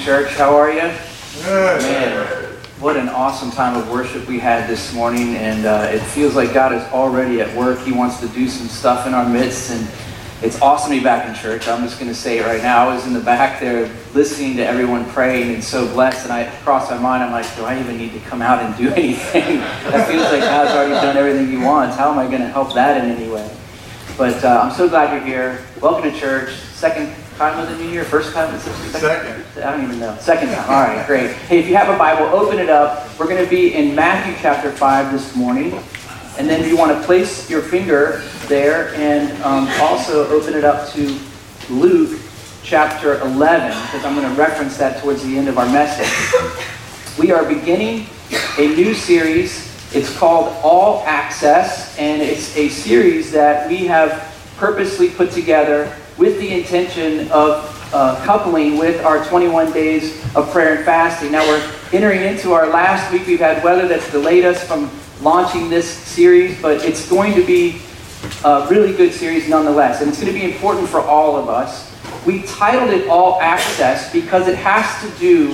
church. How are you? Good. Man, what an awesome time of worship we had this morning, and it feels like God is already at work. He wants to do some stuff in our midst, and it's awesome to be back in church. I'm just going to say it right now. I was in the back there listening to everyone praying and so blessed, and I crossed my mind, I'm like, do I even need to come out and do anything? That feels like God's already done everything He wants. How am I going to help that in any way? But I'm so glad you're here. Welcome to church. Second time of the new year? First time? Second? I don't even know. Second time. All right, great. Hey, if you have a Bible, open it up. We're going to be in Matthew chapter 5 this morning. And then you want to place your finger there and also open it up to Luke chapter 11, because I'm going to reference that towards the end of our message. We are beginning a new series. It's called All Access, and it's a series that we have purposely put together with the intention of coupling with our 21 days of prayer and fasting. Now we're entering into our last week. We've had weather that's delayed us from launching this series, but it's going to be a really good series nonetheless, and it's going to be important for all of us. We titled it All Access because it has to do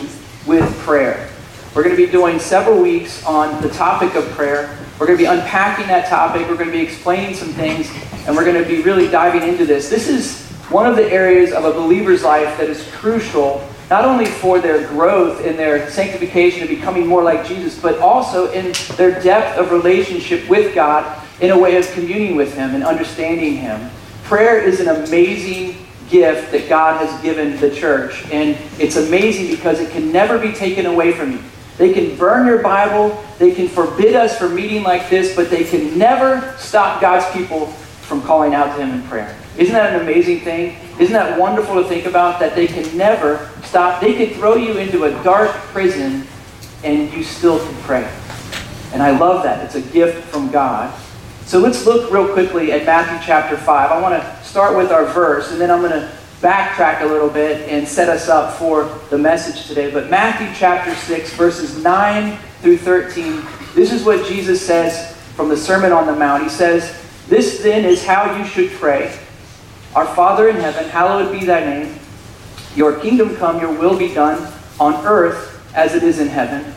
with prayer. We're going to be doing several weeks on the topic of prayer. We're going to be unpacking that topic. We're going to be explaining some things, and we're going to be really diving into this. This is one of the areas of a believer's life that is crucial, not only for their growth in their sanctification and becoming more like Jesus, but also in their depth of relationship with God in a way of communing with Him and understanding Him. Prayer is an amazing gift that God has given the church, and it's amazing because it can never be taken away from you. They can burn your Bible, they can forbid us from meeting like this, but they can never stop God's people from calling out to Him in prayer. Isn't that an amazing thing? Isn't that wonderful to think about, that they can never stop? They could throw you into a dark prison and you still can pray. And I love that. It's a gift from God. So let's look real quickly at Matthew chapter 5. I want to start with our verse, and then I'm going to backtrack a little bit and set us up for the message today. But Matthew chapter 6, verses 9 through 13, this is what Jesus says from the Sermon on the Mount. He says, "This then is how you should pray. Our Father in heaven, hallowed be thy name. Your kingdom come, your will be done on earth as it is in heaven.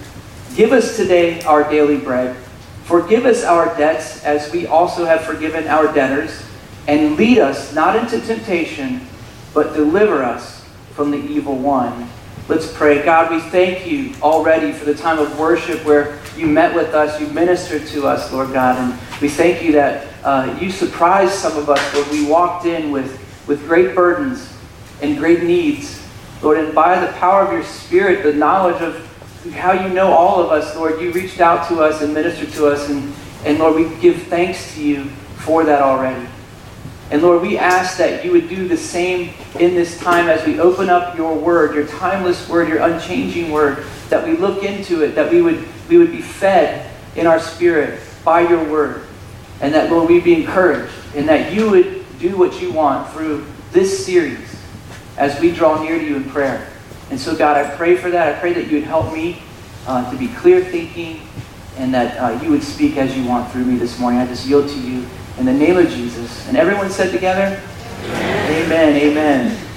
Give us today our daily bread. Forgive us our debts as we also have forgiven our debtors. And lead us not into temptation, but deliver us from the evil one." Let's pray. God, we thank you already for the time of worship where you met with us, you ministered to us, Lord God. And we thank you that you surprised some of us, Lord. We walked in with great burdens and great needs, Lord. And by the power of your Spirit, the knowledge of how you know all of us, Lord, you reached out to us and ministered to us. And Lord, we give thanks to you for that already. And Lord, we ask that you would do the same in this time as we open up your word, your timeless word, your unchanging word, that we look into it, that we would be fed in our spirit by your word, and that, Lord, we'd be encouraged, and that you would do what you want through this series as we draw near to you in prayer. And so, God, I pray for that. I pray that you would help me to be clear thinking, and that you would speak as you want through me this morning. I just yield to you. In the name of Jesus. And everyone said together, amen. Amen, amen.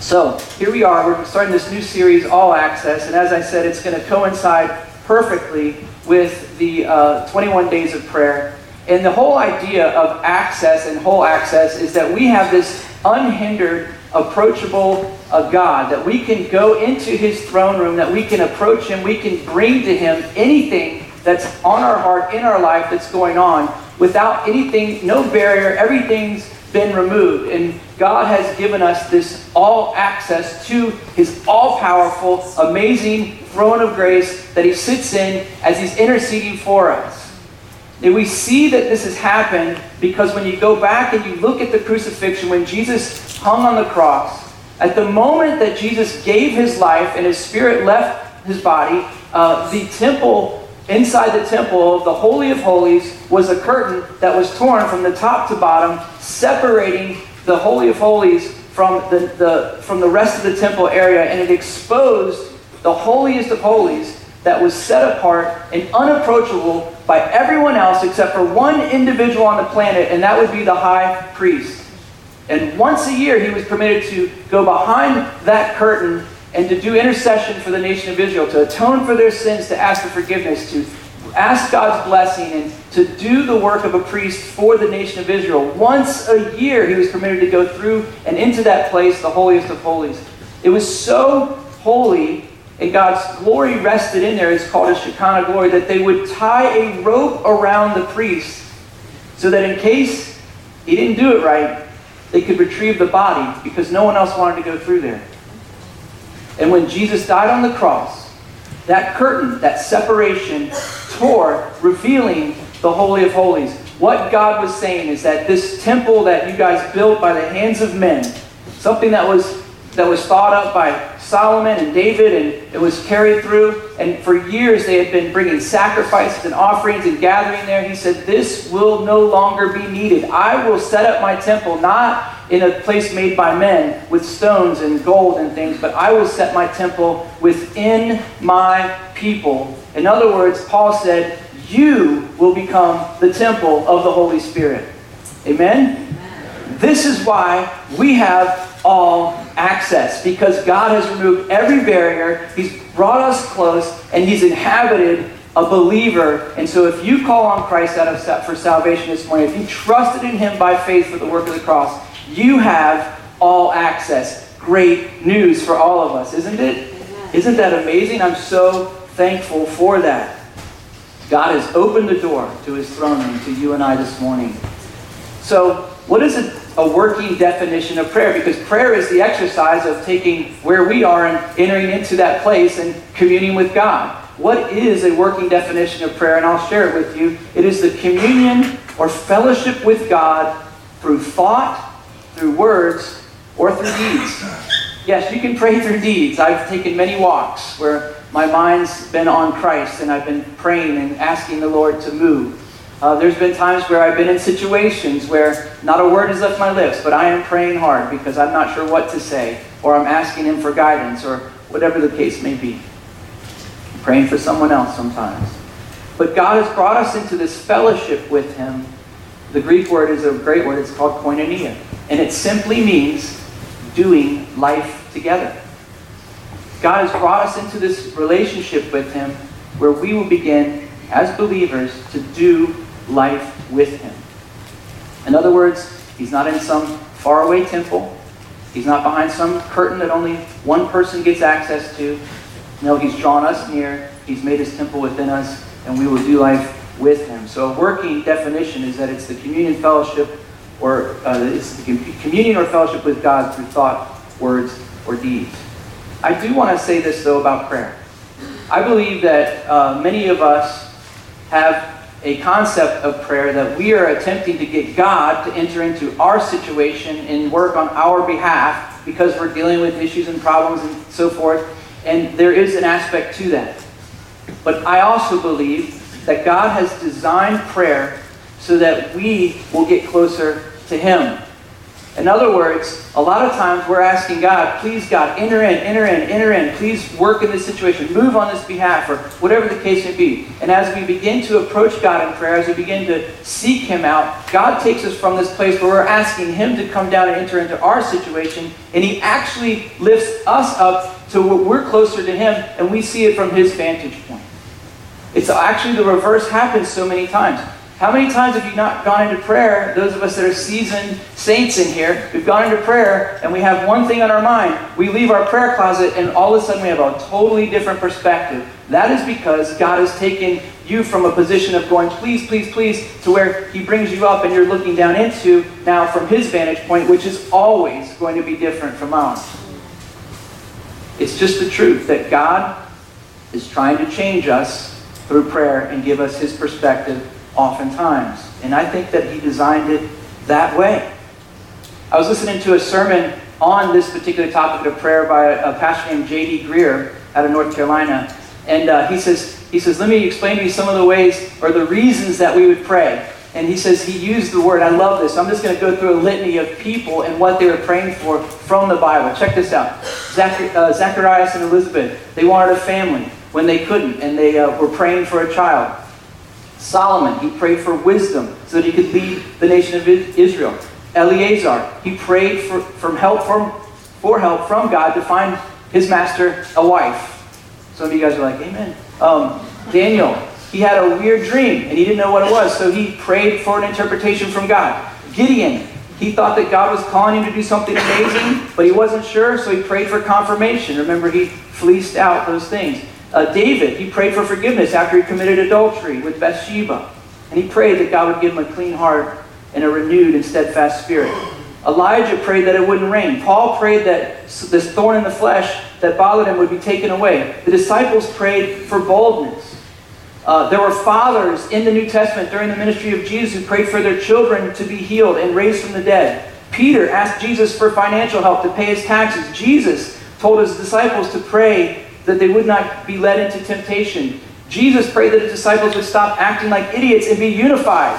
So, here we are. We're starting this new series, All Access. And as I said, it's going to coincide perfectly with the 21 days of prayer. And the whole idea of access and whole access is that we have this unhindered, approachable God, that we can go into His throne room, that we can approach Him, we can bring to Him anything that's on our heart, in our life, that's going on, without anything, no barrier, everything's been removed. And God has given us this all access to His all-powerful, amazing throne of grace that He sits in as He's interceding for us. And we see that this has happened because when you go back and you look at the crucifixion, when Jesus hung on the cross, at the moment that Jesus gave His life and His Spirit left His body, the temple, inside the temple, the Holy of Holies, was a curtain that was torn from the top to bottom, separating the Holy of Holies from the rest of the temple area, and it exposed the holiest of holies that was set apart and unapproachable by everyone else except for one individual on the planet, and that would be the high priest. And once a year, he was permitted to go behind that curtain and to do intercession for the nation of Israel, to atone for their sins, to ask for forgiveness, to ask God's blessing, and to do the work of a priest for the nation of Israel. Once a year he was permitted to go through and into that place, the holiest of holies. It was so holy, and God's glory rested in there, it's called a Shekinah glory, that they would tie a rope around the priest so that in case he didn't do it right, they could retrieve the body, because no one else wanted to go through there. And when Jesus died on the cross, that curtain, that separation, tore, revealing the Holy of Holies. What God was saying is that this temple that you guys built by the hands of men, something that was thought up by Solomon and David, and it was carried through, and for years they had been bringing sacrifices and offerings and gathering there. He said, this will no longer be needed. I will set up my temple, not in a place made by men with stones and gold and things, but I will set my temple within my people. In other words, Paul said, you will become the temple of the Holy Spirit. Amen? This is why we have all access, because God has removed every barrier. He's brought us close, and he's inhabited a believer. And so if you call on Christ for salvation this morning, if you trusted in him by faith for the work of the cross, you have all access. Great news for all of us, isn't it? Isn't that amazing? I'm so thankful for that. God has opened the door to his throne room to you and I this morning. So what is it? A working definition of prayer, because prayer is the exercise of taking where we are and entering into that place and communing with God. What is a working definition of prayer? And I'll share it with you. It is the communion or fellowship with God through thought, through words, or through deeds. Yes, you can pray through deeds. I've taken many walks where my mind's been on Christ and I've been praying and asking the Lord to move. There's been times where I've been in situations where not a word has left my lips, but I am praying hard because I'm not sure what to say, or I'm asking him for guidance, or whatever the case may be. I'm praying for someone else sometimes. But God has brought us into this fellowship with him. The Greek word is a great word. It's called koinonia. And it simply means doing life together. God has brought us into this relationship with him where we will begin, as believers, to do life with him. In other words, he's not in some faraway temple. He's not behind some curtain that only one person gets access to. No, he's drawn us near. He's made his temple within us, and we will do life with him. So a working definition is that it's the communion fellowship, or communion or fellowship with God through thought, words, or deeds. I do want to say this though about prayer. I believe that many of us have a concept of prayer that we are attempting to get God to enter into our situation and work on our behalf because we're dealing with issues and problems and so forth. And there is an aspect to that. But I also believe that God has designed prayer so that we will get closer to him. In other words, a lot of times we're asking God, please God, enter in, please work in this situation, move on this behalf, or whatever the case may be. And as we begin to approach God in prayer, as we begin to seek him out, God takes us from this place where we're asking him to come down and enter into our situation, and he actually lifts us up to where we're closer to him, and we see it from his vantage point. It's actually the reverse happens so many times. How many times have you not gone into prayer? Those of us that are seasoned saints in here, we've gone into prayer and we have one thing on our mind. We leave our prayer closet and all of a sudden we have a totally different perspective. That is because God has taken you from a position of going, please, please, please, to where he brings you up and you're looking down into now from his vantage point, which is always going to be different from ours. It's just the truth that God is trying to change us through prayer and give us his perspective oftentimes. And I think that he designed it that way. I was listening to a sermon on this particular topic of prayer by a pastor named J.D. Greer out of North Carolina. And he says, let me explain to you some of the ways or the reasons that we would pray. And he says he used the word, I love this. I'm just going to go through a litany of people and what they were praying for from the Bible. Check this out. Zacharias and Elizabeth, they wanted a family when they couldn't, and they were praying for a child. Solomon, he prayed for wisdom so that he could lead the nation of Israel. Eliezer, he prayed for help from God to find his master a wife. Some of you guys are like, amen. Daniel, he had a weird dream and he didn't know what it was, so he prayed for an interpretation from God. Gideon, he thought that God was calling him to do something amazing, but he wasn't sure, so he prayed for confirmation. Remember, he fleeced out those things. David, he prayed for forgiveness after he committed adultery with Bathsheba. And he prayed that God would give him a clean heart and a renewed and steadfast spirit. Elijah prayed that it wouldn't rain. Paul prayed that this thorn in the flesh that bothered him would be taken away. The disciples prayed for boldness. There were fathers in the New Testament during the ministry of Jesus who prayed for their children to be healed and raised from the dead. Peter asked Jesus for financial help to pay his taxes. Jesus told his disciples to pray that they would not be led into temptation. Jesus prayed that his disciples would stop acting like idiots and be unified.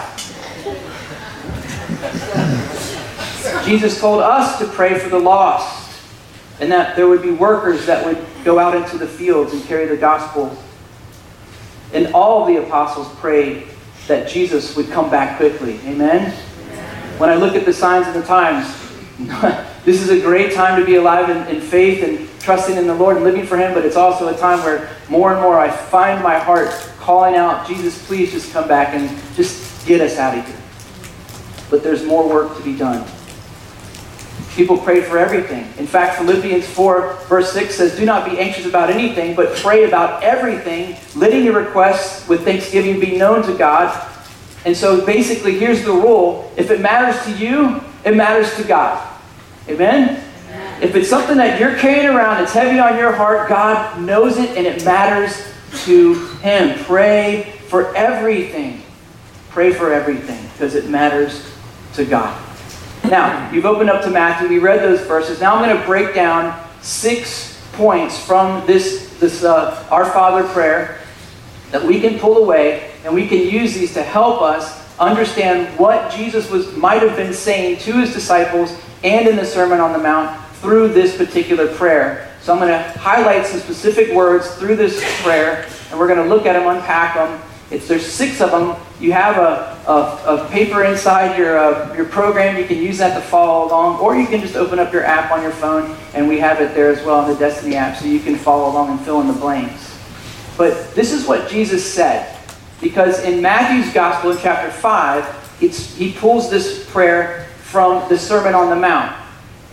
Jesus told us to pray for the lost, and that there would be workers that would go out into the fields and carry the gospel. And all the apostles prayed that Jesus would come back quickly. Amen? When I look at the signs and the times, this is a great time to be alive in faith and trusting in the Lord and living for Him, but it's also a time where more and more I find my heart calling out, Jesus, please just come back and just get us out of here. But there's more work to be done. People prayed for everything. In fact, Philippians 4, verse 6 says, do not be anxious about anything, but pray about everything, letting your requests with thanksgiving be known to God. And so basically, here's the rule. If it matters to you, it matters to God. Amen? Amen. If it's something that you're carrying around, it's heavy on your heart, God knows it and it matters to Him. Pray for everything. Pray for everything because it matters to God. Now, you've opened up to Matthew. We read those verses. Now I'm going to break down 6 points from this Our Father prayer that we can pull away, and we can use these to help us understand what Jesus might have been saying to His disciples and in the Sermon on the Mount through this particular prayer. So I'm going to highlight some specific words through this prayer, and we're going to look at them, unpack them. There's 6 of them. You have a paper inside your program. You can use that to follow along, or you can just open up your app on your phone, and we have it there as well on the Destiny app, so you can follow along and fill in the blanks. But this is what Jesus said, because in Matthew's Gospel in chapter 5, he pulls this prayer from the Sermon on the Mount.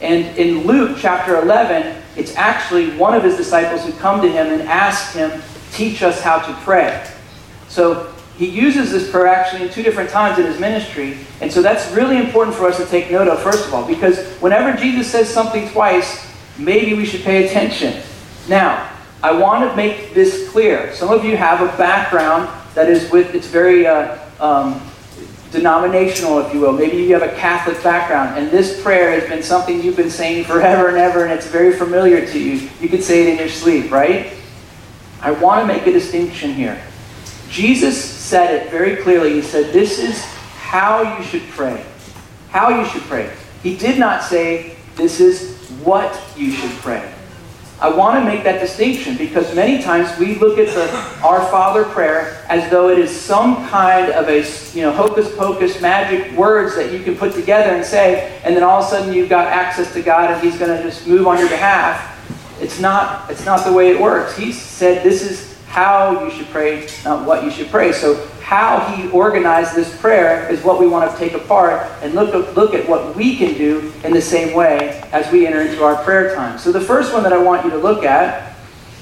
And in Luke chapter 11, it's actually one of His disciples who come to Him and ask Him, teach us how to pray. So He uses this prayer actually in 2 different times in His ministry. And so that's really important for us to take note of, first of all, because whenever Jesus says something twice, maybe we should pay attention. Now, I want to make this clear. Some of you have a background that is it's very denominational, if you will. Maybe you have a Catholic background, and this prayer has been something you've been saying forever and ever, and it's very familiar to you. You could say it in your sleep, right? I want to make a distinction here. Jesus said it very clearly. He said, this is how you should pray. How you should pray. He did not say, this is what you should pray. I want to make that distinction because many times we look at the Our Father prayer as though it is some kind of a hocus-pocus magic words that you can put together and say, and then all of a sudden you've got access to God and He's going to just move on your behalf. It's not the way it works. He said, this is how you should pray, not what you should pray. So how He organized this prayer is what we want to take apart and look at what we can do in the same way as we enter into our prayer time. So the first one that I want you to look at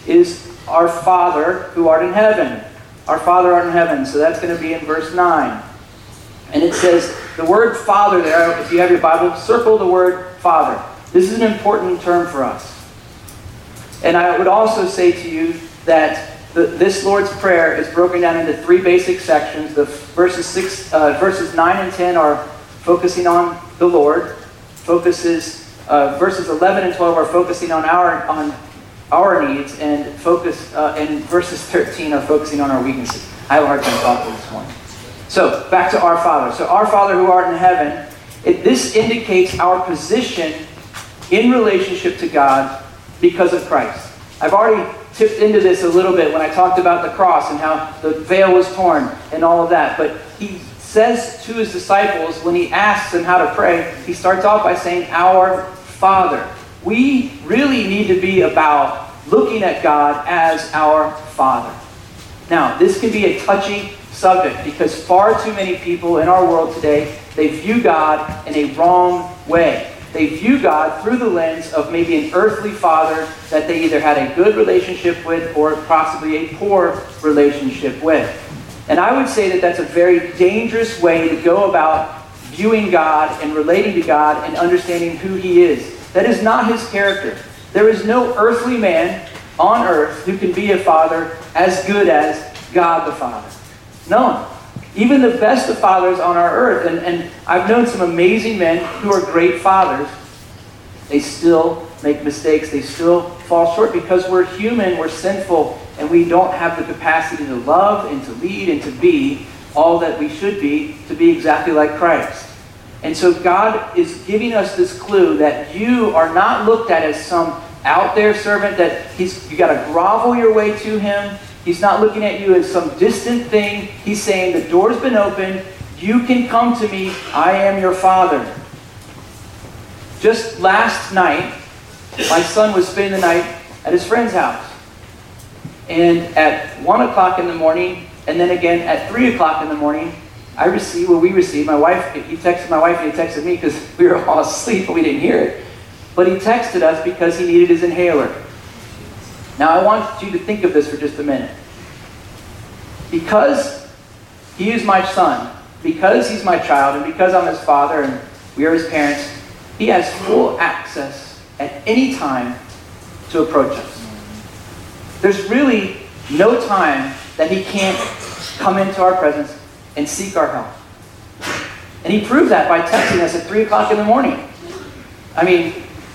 is Our Father who art in heaven. Our Father art in heaven. So that's going to be in verse 9. And it says the word Father there, if you have your Bible, circle the word Father. This is an important term for us. And I would also say to you that this Lord's Prayer is broken down into 3 basic sections. The verses 9 and 10 are focusing on the Lord. Verses 11 and 12 are focusing on our needs, and verses 13 are focusing on our weaknesses. I have a hard time talking this morning. So back to Our Father. So Our Father who art in heaven. This indicates our position in relationship to God because of Christ. I've already tipped into this a little bit when I talked about the cross and how the veil was torn and all of that. But He says to His disciples when He asks them how to pray, He starts off by saying, Our Father. we really need to be about looking at God as our Father. Now, this can be a touchy subject because far too many people in our world today, they view God in a wrong way. They view God through the lens of maybe an earthly father that they either had a good relationship with or possibly a poor relationship with. And I would say that that's a very dangerous way to go about viewing God and relating to God and understanding who He is. That is not His character. There is no earthly man on earth who can be a father as good as God the Father. No one. Even the best of fathers on our earth, and I've known some amazing men who are great fathers, they still make mistakes, they still fall short because we're human, we're sinful, and we don't have the capacity to love and to lead and to be all that we should be, to be exactly like Christ. And so God is giving us this clue that you are not looked at as some out there servant that you got to grovel your way to Him. He's not looking at you as some distant thing. He's saying the door's been opened. You can come to me. I am your Father. Just last night, my son was spending the night at his friend's house. And at 1 o'clock in the morning, and then again at 3 o'clock in the morning, we received, he texted my wife and he texted me because we were all asleep and we didn't hear it. But he texted us because he needed his inhaler. Now I want you to think of this for just a minute. Because he is my son, because he's my child, and because I'm his father and we are his parents, he has full access at any time to approach us. There's really no time that he can't come into our presence and seek our help. And he proved that by texting us at 3 o'clock in the morning. I mean,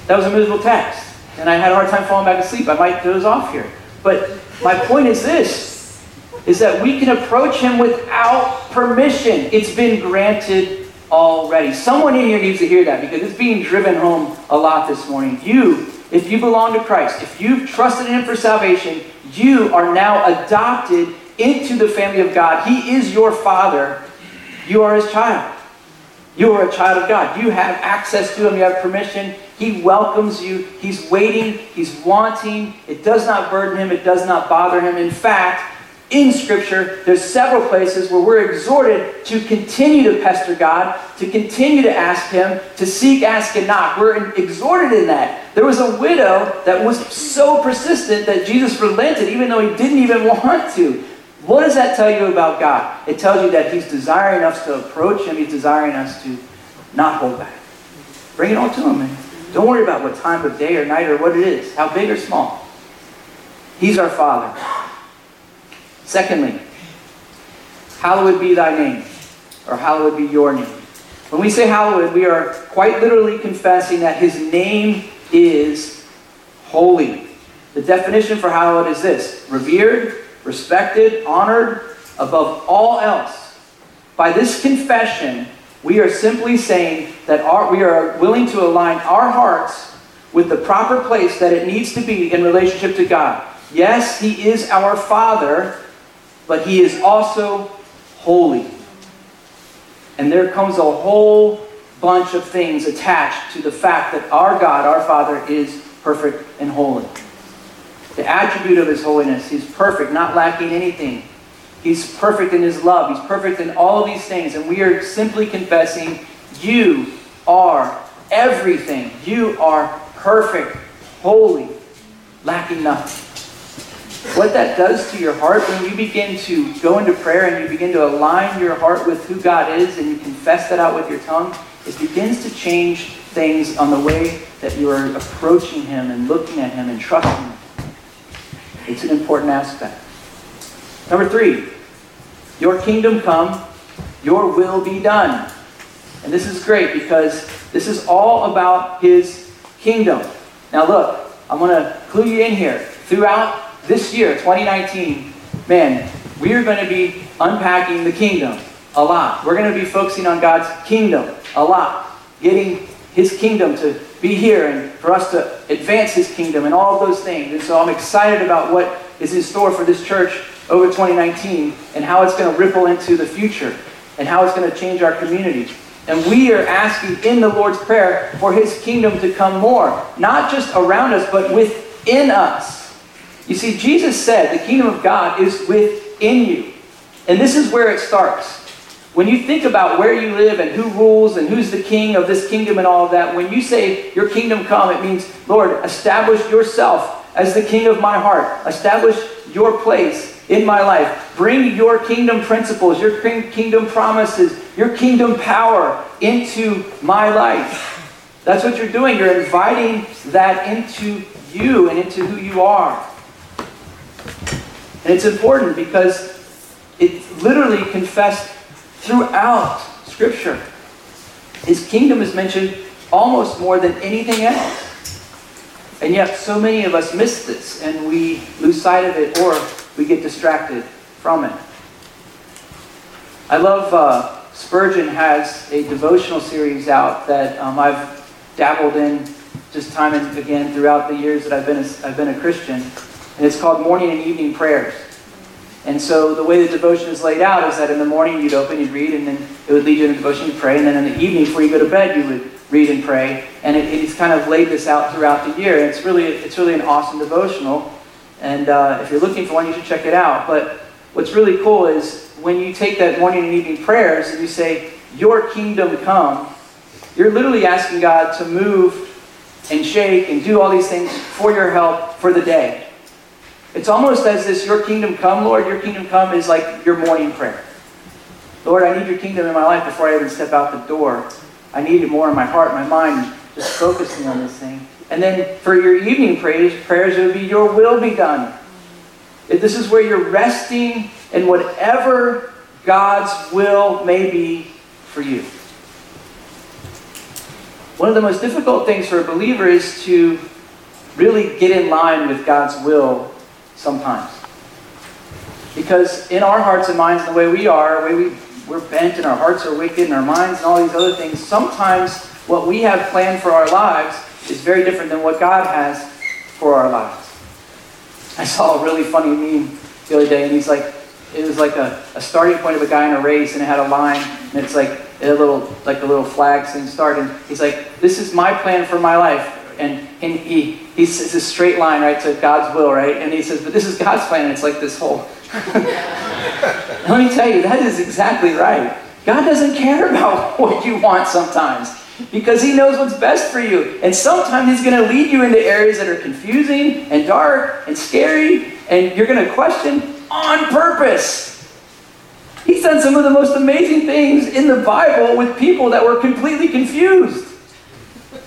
that was a miserable text. And I had a hard time falling back asleep. I might doze off here. But my point is this, is that we can approach him without permission. It's been granted already. Someone in here needs to hear that because it's being driven home a lot this morning. You, if you belong to Christ, if you've trusted in Him for salvation, you are now adopted into the family of God. He is your Father. You are His child. You are a child of God. You have access to Him. You have permission. He welcomes you. He's waiting. He's wanting. It does not burden Him. It does not bother Him. In fact, in Scripture, there's several places where we're exhorted to continue to pester God, to continue to ask Him, to seek, ask, and knock. We're exhorted in that. There was a widow that was so persistent that Jesus relented even though He didn't even want to. What does that tell you about God? It tells you that He's desiring us to approach Him. He's desiring us to not hold back. Bring it all to Him, man. Don't worry about what time of day or night or what it is, how big or small. He's our Father. Secondly, hallowed be thy name, or hallowed be your name. When we say hallowed, we are quite literally confessing that His name is holy. The definition for hallowed is this: revered, respected, honored, above all else. By this confession, we are simply saying that we are willing to align our hearts with the proper place that it needs to be in relationship to God. Yes, He is our Father, but He is also holy. And there comes a whole bunch of things attached to the fact that our God, our Father, is perfect and holy. The attribute of His holiness, He's perfect, not lacking anything. He's perfect in His love. He's perfect in all of these things. And we are simply confessing, you are everything. You are perfect, holy, lacking nothing. What that does to your heart when you begin to go into prayer and you begin to align your heart with who God is and you confess that out with your tongue, it begins to change things on the way that you are approaching Him and looking at Him and trusting Him. It's an important aspect. Number 3, your kingdom come, your will be done. And this is great because this is all about His kingdom. Now look, I'm going to clue you in here. Throughout this year, 2019, man, we are going to be unpacking the kingdom a lot. We're going to be focusing on God's kingdom a lot, getting His kingdom to be here and for us to advance His kingdom and all of those things. And so I'm excited about what is in store for this church over 2019 and how it's going to ripple into the future and how it's going to change our community. And we are asking in the Lord's Prayer for His kingdom to come more. Not just around us, but within us. You see, Jesus said the kingdom of God is within you. And this is where it starts. When you think about where you live and who rules and who's the king of this kingdom and all of that, when you say your kingdom come, it means, Lord, establish yourself as the king of my heart. Establish your place in my life. Bring your kingdom principles, your kingdom promises, your kingdom power into my life. That's what you're doing. You're inviting that into you and into who you are. And it's important because it's literally confessed throughout Scripture. His kingdom is mentioned almost more than anything else. And yet so many of us miss this and we lose sight of it or we get distracted from it. I love Spurgeon has a devotional series out that I've dabbled in just time and again throughout the years that I've been a Christian. And it's called Morning and Evening Prayers. And so the way the devotion is laid out is that in the morning you'd open, you'd read, and then it would lead you to devotion, you'd pray. And then in the evening before you go to bed, you would read and pray. And it's kind of laid this out throughout the year. And it's really an awesome devotional. And if you're looking for one, you should check it out. But what's really cool is when you take that morning and evening prayers and you say, your kingdom come, you're literally asking God to move and shake and do all these things for your help for the day. It's almost as this, your kingdom come, Lord, your kingdom come is like your morning prayer. Lord, I need your kingdom in my life before I even step out the door. I need it more in my heart, my mind, just focusing on this thing. And then for your evening prayers, it would be your will be done. This is where you're resting in whatever God's will may be for you. One of the most difficult things for a believer is to really get in line with God's will sometimes. Because in our hearts and minds, the way we are, the way we're bent and our hearts are wicked and our minds and all these other things, sometimes what we have planned for our lives is very different than what God has for our lives. I saw a really funny meme the other day, and he's like, it was like a starting point of a guy in a race, and it had a line, and it's like a little flag saying start, and he's like, this is my plan for my life. And he says a straight line, right, to God's will, right? And he says, but this is God's plan, and it's like this whole. Let me tell you, that is exactly right. God doesn't care about what you want sometimes because He knows what's best for you. And sometimes He's going to lead you into areas that are confusing and dark and scary, and you're going to question on purpose. He's done some of the most amazing things in the Bible with people that were completely confused.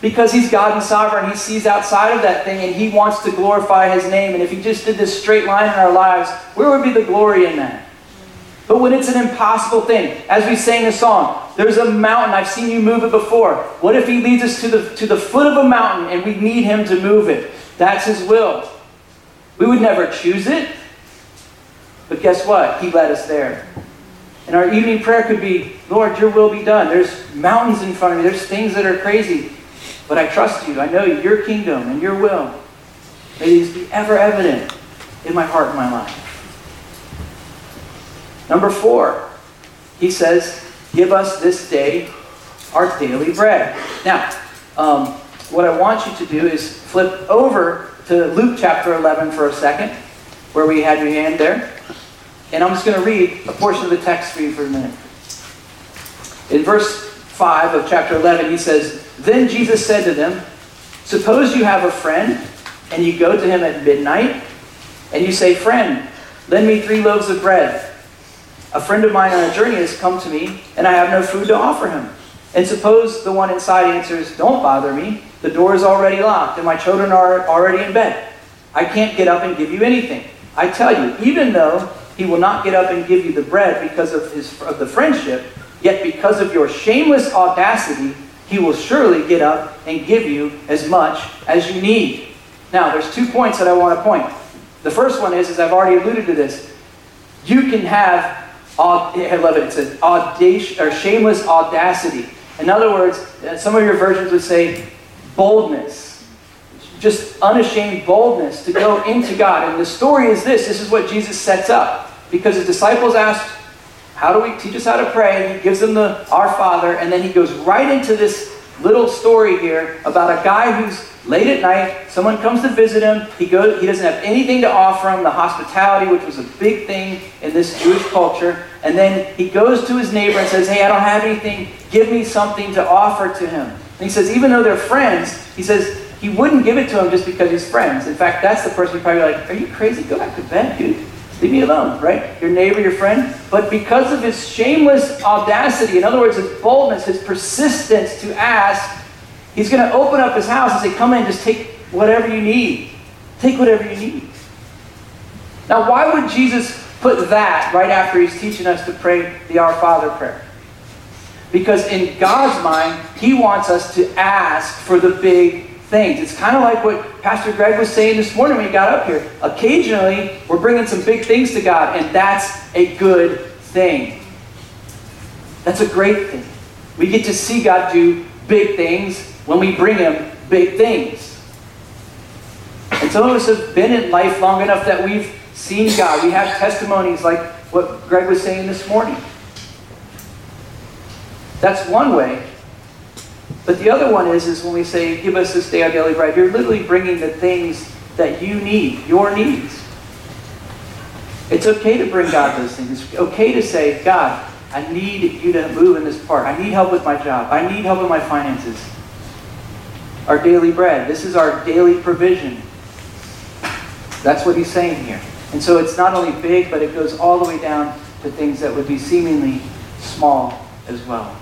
Because He's God and sovereign, He sees outside of that thing and He wants to glorify His name. And if He just did this straight line in our lives, where would be the glory in that? But when it's an impossible thing, as we sang the song, there's a mountain, I've seen you move it before. What if He leads us to the foot of a mountain and we need Him to move it? That's His will. We would never choose it. But guess what? He led us there. And our evening prayer could be, Lord, your will be done. There's mountains in front of me. There's things that are crazy. But I trust you. I know your kingdom and your will. May these be ever evident in my heart and my life. Number 4, he says, give us this day our daily bread. Now, what I want you to do is flip over to Luke chapter 11 for a second, where we had your hand there. And I'm just going to read a portion of the text for you for a minute. In verse 5 of chapter 11, he says, then Jesus said to them, suppose you have a friend, and you go to him at midnight, and you say, friend, lend me 3 loaves of bread. A friend of mine on a journey has come to me, and I have no food to offer him. And suppose the one inside answers, don't bother me. The door is already locked, and my children are already in bed. I can't get up and give you anything. I tell you, even though he will not get up and give you the bread because of the friendship, yet because of your shameless audacity, He will surely get up and give you as much as you need. Now, there's 2 points that I want to point. The first one is I've already alluded to this, you can have, I love it, it's an audacious or shameless audacity. In other words, some of your versions would say boldness, just unashamed boldness to go into God. And the story is this is what Jesus sets up. Because His disciples asked, How do we teach us how to pray? He gives them the Our Father, and then he goes right into this little story here about a guy who's late at night. Someone comes to visit him. He doesn't have anything to offer him, the hospitality, which was a big thing in this Jewish culture. And then he goes to his neighbor and says, hey, I don't have anything. Give me something to offer to him. And he says, even though they're friends, he says he wouldn't give it to him just because he's friends. In fact, that's the person who's probably like, are you crazy? Go back to bed, dude. Leave me alone, right? Your neighbor, your friend. But because of his shameless audacity, in other words, his boldness, his persistence to ask, he's going to open up his house and say, come in, just take whatever you need. Take whatever you need. Now, why would Jesus put that right after he's teaching us to pray the Our Father prayer? Because in God's mind, he wants us to ask for the big things. It's kind of like what Pastor Greg was saying this morning when he got up here. Occasionally, we're bringing some big things to God, and that's a good thing. That's a great thing. We get to see God do big things when we bring him big things. And some of us have been in life long enough that we've seen God. We have testimonies like what Greg was saying this morning. That's one way. But the other one is when we say, give us this day our daily bread, you're literally bringing the things that you need, your needs. It's okay to bring God those things. It's okay to say, God, I need you to move in this part. I need help with my job. I need help with my finances. Our daily bread. This is our daily provision. That's what he's saying here. And so it's not only big, but it goes all the way down to things that would be seemingly small as well.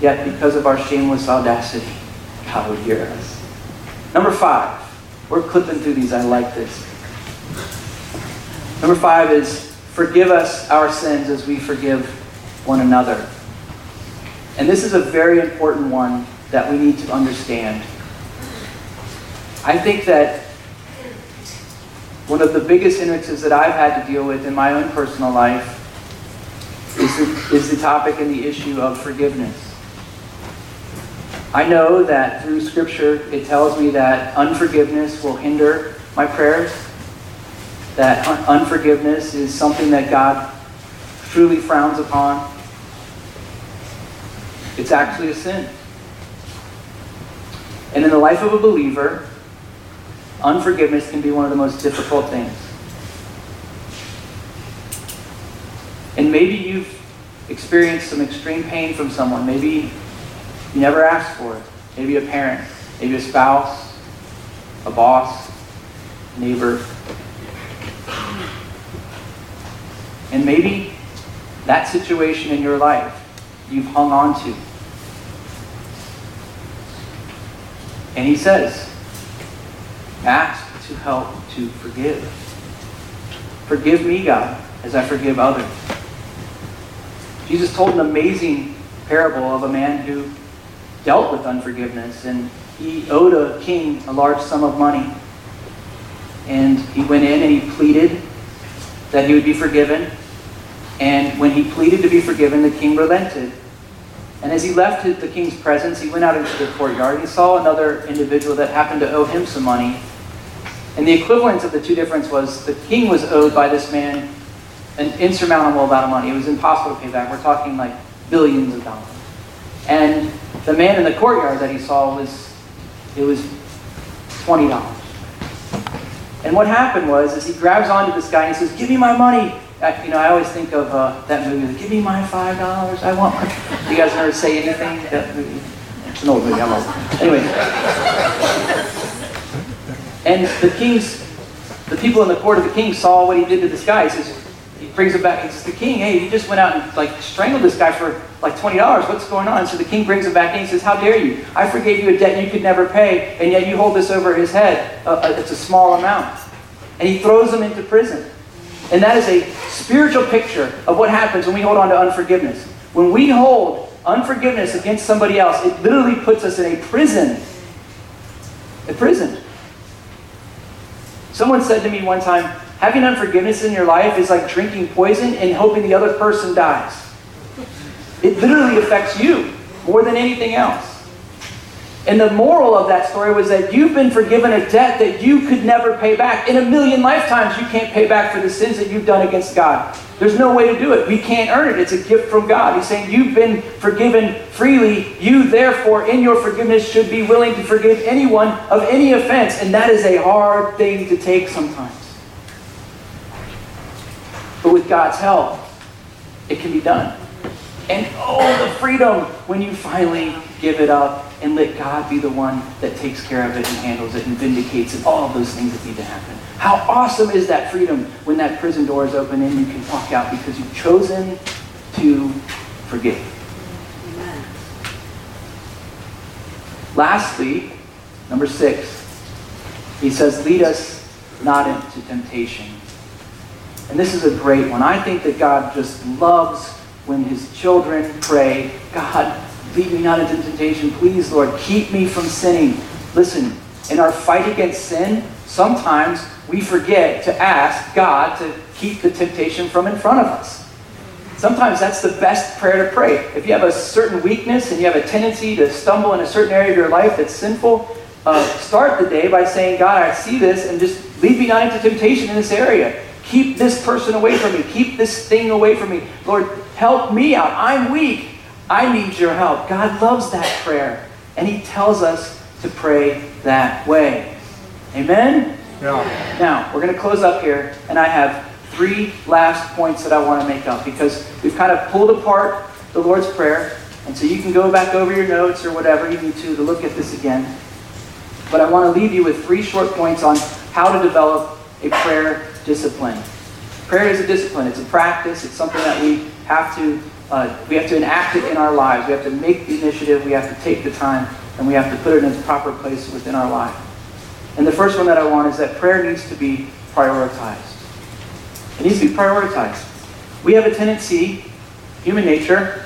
Yet because of our shameless audacity, God would hear us. Number five. We're clipping through these. I like this. Number five is, forgive us our sins as we forgive one another. And this is a very important one that we need to understand. I think that one of the biggest hindrances that I've had to deal with in my own personal life is the topic and the issue of forgiveness. I know that through Scripture, it tells me that unforgiveness will hinder my prayers. That unforgiveness is something that God truly frowns upon. It's actually a sin. And in the life of a believer, unforgiveness can be one of the most difficult things. And maybe you've experienced some extreme pain from someone. Maybe you never asked for it. Maybe a parent, maybe a spouse, a boss, neighbor. And maybe that situation in your life you've hung on to. And he says, ask to help to forgive. Forgive me, God, as I forgive others. Jesus told an amazing parable of a man who dealt with unforgiveness, and he owed a king a large sum of money. And he went in and he pleaded that he would be forgiven. And when he pleaded to be forgiven, the king relented. And as he left the king's presence, he went out into the courtyard and he saw another individual that happened to owe him some money. And the equivalence of the two differences was the king was owed by this man an insurmountable amount of money. It was impossible to pay back. We're talking like billions of dollars. And the man in the courtyard that he saw was $20. And what happened was he grabs onto this guy and he says, give me my money. I always think of that movie, give me my $5, I want my... You guys never say anything? That movie. It's an old movie, I'm old. Anyway. And the people in the court of the king saw what he did to this guy. He says, he brings him back, he says, the king, hey, he just went out and strangled this guy for $20, what's going on? And so the king brings him back in, he says, how dare you? I forgave you a debt you could never pay, and yet you hold this over his head. It's a small amount. And he throws him into prison. And that is a spiritual picture of what happens when we hold on to unforgiveness. When we hold unforgiveness against somebody else, it literally puts us in a prison. A prison. Someone said to me one time, having unforgiveness in your life is like drinking poison and hoping the other person dies. It literally affects you more than anything else. And the moral of that story was that you've been forgiven a debt that you could never pay back. In a million lifetimes, you can't pay back for the sins that you've done against God. There's no way to do it. We can't earn it. It's a gift from God. He's saying you've been forgiven freely. You, therefore, in your forgiveness should be willing to forgive anyone of any offense. And that is a hard thing to take sometimes. But with God's help, it can be done. And oh, the freedom when you finally give it up and let God be the one that takes care of it and handles it and vindicates it. All of those things that need to happen. How awesome is that freedom when that prison door is open and you can walk out because you've chosen to forgive. Amen. Lastly, number 6, he says, lead us not into temptation. And this is a great one. I think that God just loves when his children pray, God, lead me not into temptation. Please, Lord, keep me from sinning. Listen, in our fight against sin, sometimes we forget to ask God to keep the temptation from in front of us. Sometimes that's the best prayer to pray. If you have a certain weakness and you have a tendency to stumble in a certain area of your life that's sinful, start the day by saying, God, I see this, and just lead me not into temptation in this area. Keep this person away from me. Keep this thing away from me. Lord, help me out. I'm weak. I need your help. God loves that prayer. And he tells us to pray that way. Amen? Yeah. Now, we're going to close up here. And I have 3 last points that I want to make up. Because we've kind of pulled apart the Lord's Prayer. And so you can go back over your notes or whatever you need to look at this again. But I want to leave you with 3 short points on how to develop a prayer discipline. Prayer is a discipline. It's a practice. It's something that we have to enact it in our lives. We have to make the initiative. We have to take the time. And we have to put it in its proper place within our life. And the first one that I want is that prayer needs to be prioritized. It needs to be prioritized. We have a tendency, human nature,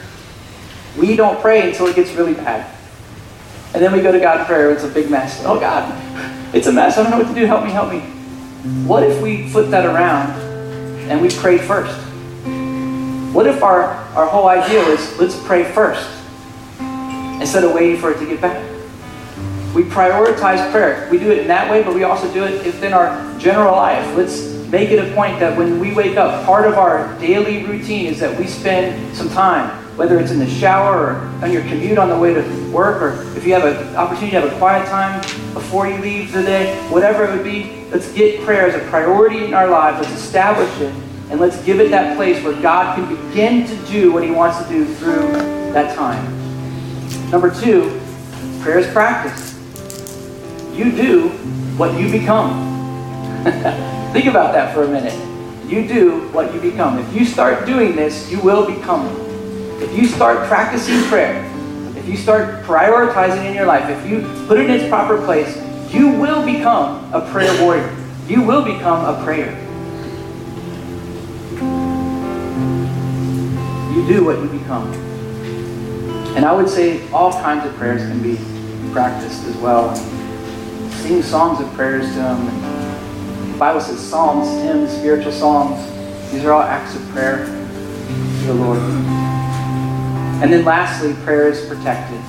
we don't pray until it gets really bad. And then we go to God in prayer. It's a big mess. Oh, God, it's a mess. I don't know what to do. Help me, help me. What if we flip that around and we pray first? What if our whole idea is, let's pray first, instead of waiting for it to get better? We prioritize prayer. We do it in that way, but we also do it within our general life. Let's make it a point that when we wake up, part of our daily routine is that we spend some time, whether it's in the shower or on your commute on the way to work, or if you have an opportunity to have a quiet time before you leave the day, whatever it would be, let's get prayer as a priority in our lives. Let's establish it. And let's give it that place where God can begin to do what he wants to do through that time. Number 2, prayer is practice. You do what you become. Think about that for a minute. You do what you become. If you start doing this, you will become it. If you start practicing prayer, if you start prioritizing in your life, if you put it in its proper place, you will become a prayer warrior. You will become a prayer. You do what you become. And I would say all kinds of prayers can be practiced as well. Sing songs of prayers to them. And the Bible says psalms, hymns, spiritual songs. These are all acts of prayer to the Lord. And then lastly, prayer is protected.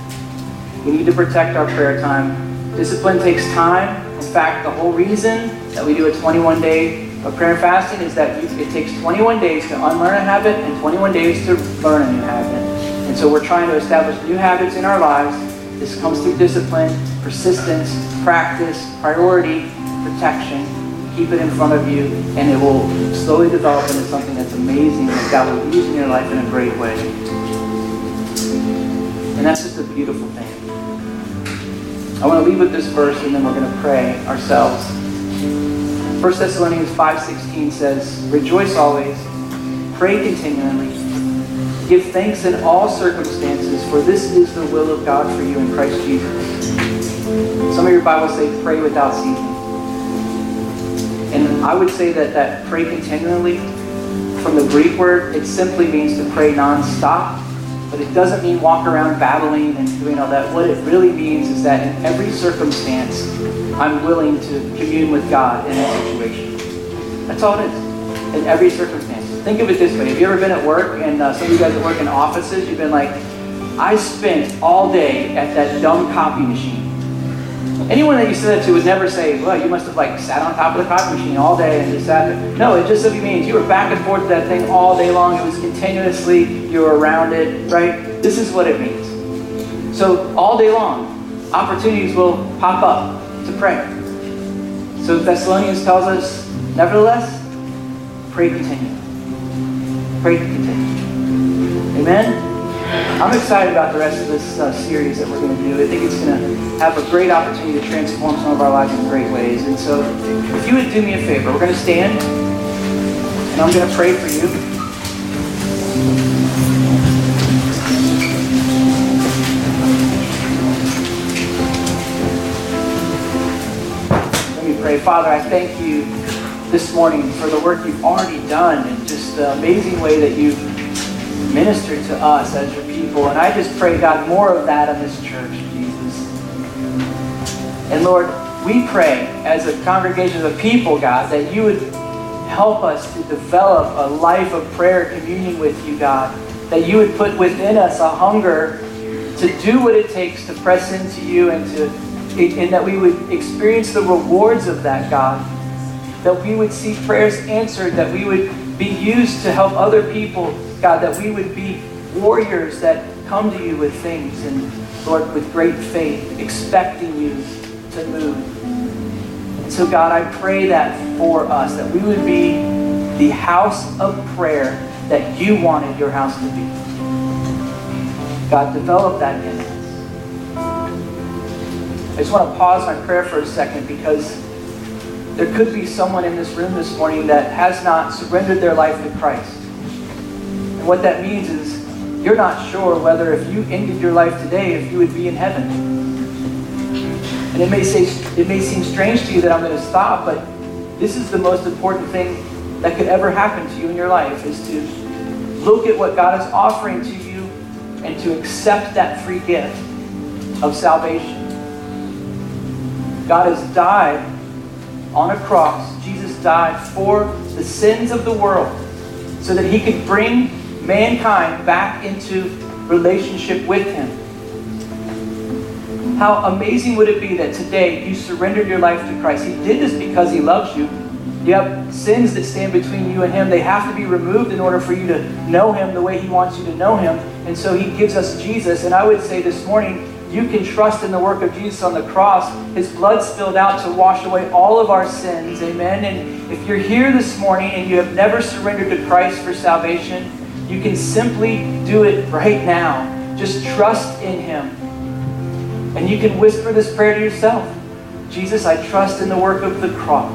We need to protect our prayer time. Discipline takes time. In fact, the whole reason that we do a 21-day but prayer and fasting is that it takes 21 days to unlearn a habit and 21 days to learn a new habit. And so we're trying to establish new habits in our lives. This comes through discipline, persistence, practice, priority, protection. Keep it in front of you, and it will slowly develop into something that's amazing that God will use in your life in a great way. And that's just a beautiful thing. I want to leave with this verse, and then we're going to pray ourselves. 1 Thessalonians 5:16 says, rejoice always, pray continually, give thanks in all circumstances, for this is the will of God for you in Christ Jesus. Some of your Bibles say, pray without ceasing. And I would say that pray continually, from the Greek word, it simply means to pray non-stop. But it doesn't mean walk around battling and doing all that. What it really means is that in every circumstance, I'm willing to commune with God in a situation. That's all it is. In every circumstance. Think of it this way. Have you ever been at work and some of you guys that work in offices, you've been like, I spent all day at that dumb copy machine. Anyone that you said that to would never say, well, you must have like sat on top of the copy machine all day and just sat there. No, it just simply means you were back and forth to that thing all day long. It was continuously, you were around it, right? This is what it means. So all day long, opportunities will pop up to pray. So Thessalonians tells us, nevertheless, pray continually. Pray continually. Amen? I'm excited about the rest of this series that we're going to do. I think it's going to have a great opportunity to transform some of our lives in great ways. And so if you would do me a favor, we're going to stand and I'm going to pray for you. Let me pray. Father, I thank you this morning for the work you've already done and just the amazing way that you've ministered to us as your people. And I just pray, God, more of that in this church, Jesus. And Lord, we pray as a congregation of people, God, that you would help us to develop a life of prayer communion with you, God, that you would put within us a hunger to do what it takes to press into you and that we would experience the rewards of that, God, that we would see prayers answered, that we would be used to help other people, God, that we would be warriors that come to you with things and, Lord, with great faith, expecting you to move. And so, God, I pray that for us, that we would be the house of prayer that you wanted your house to be. God, develop that in us. I just want to pause my prayer for a second because there could be someone in this room this morning that has not surrendered their life to Christ. And what that means is you're not sure whether if you ended your life today, if you would be in heaven. And it may seem strange to you that I'm going to stop, but this is the most important thing that could ever happen to you in your life, is to look at what God is offering to you and to accept that free gift of salvation. God has died on a cross. Jesus died for the sins of the world so that he could bring mankind back into relationship with him. How amazing would it be that today you surrendered your life to Christ. He did this because he loves you. You have sins that stand between you and him. They have to be removed in order for you to know him the way he wants you to know him. And so he gives us Jesus. And I would say this morning, you can trust in the work of Jesus on the cross. His blood spilled out to wash away all of our sins. Amen. And if you're here this morning and you have never surrendered to Christ for salvation, you can simply do it right now. Just trust in him. And you can whisper this prayer to yourself. Jesus, I trust in the work of the cross.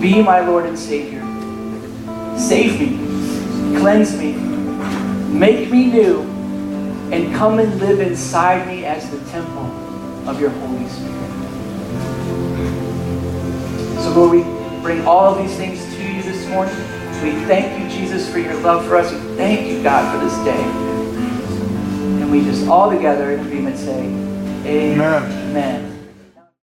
Be my Lord and Savior. Save me. Cleanse me. Make me new. And come and live inside me as the temple of your Holy Spirit. So Lord, we bring all of these things to you this morning. We thank you, Jesus, for your love for us. We thank you, God, for this day. And we just all together in agreement say, Amen. Amen.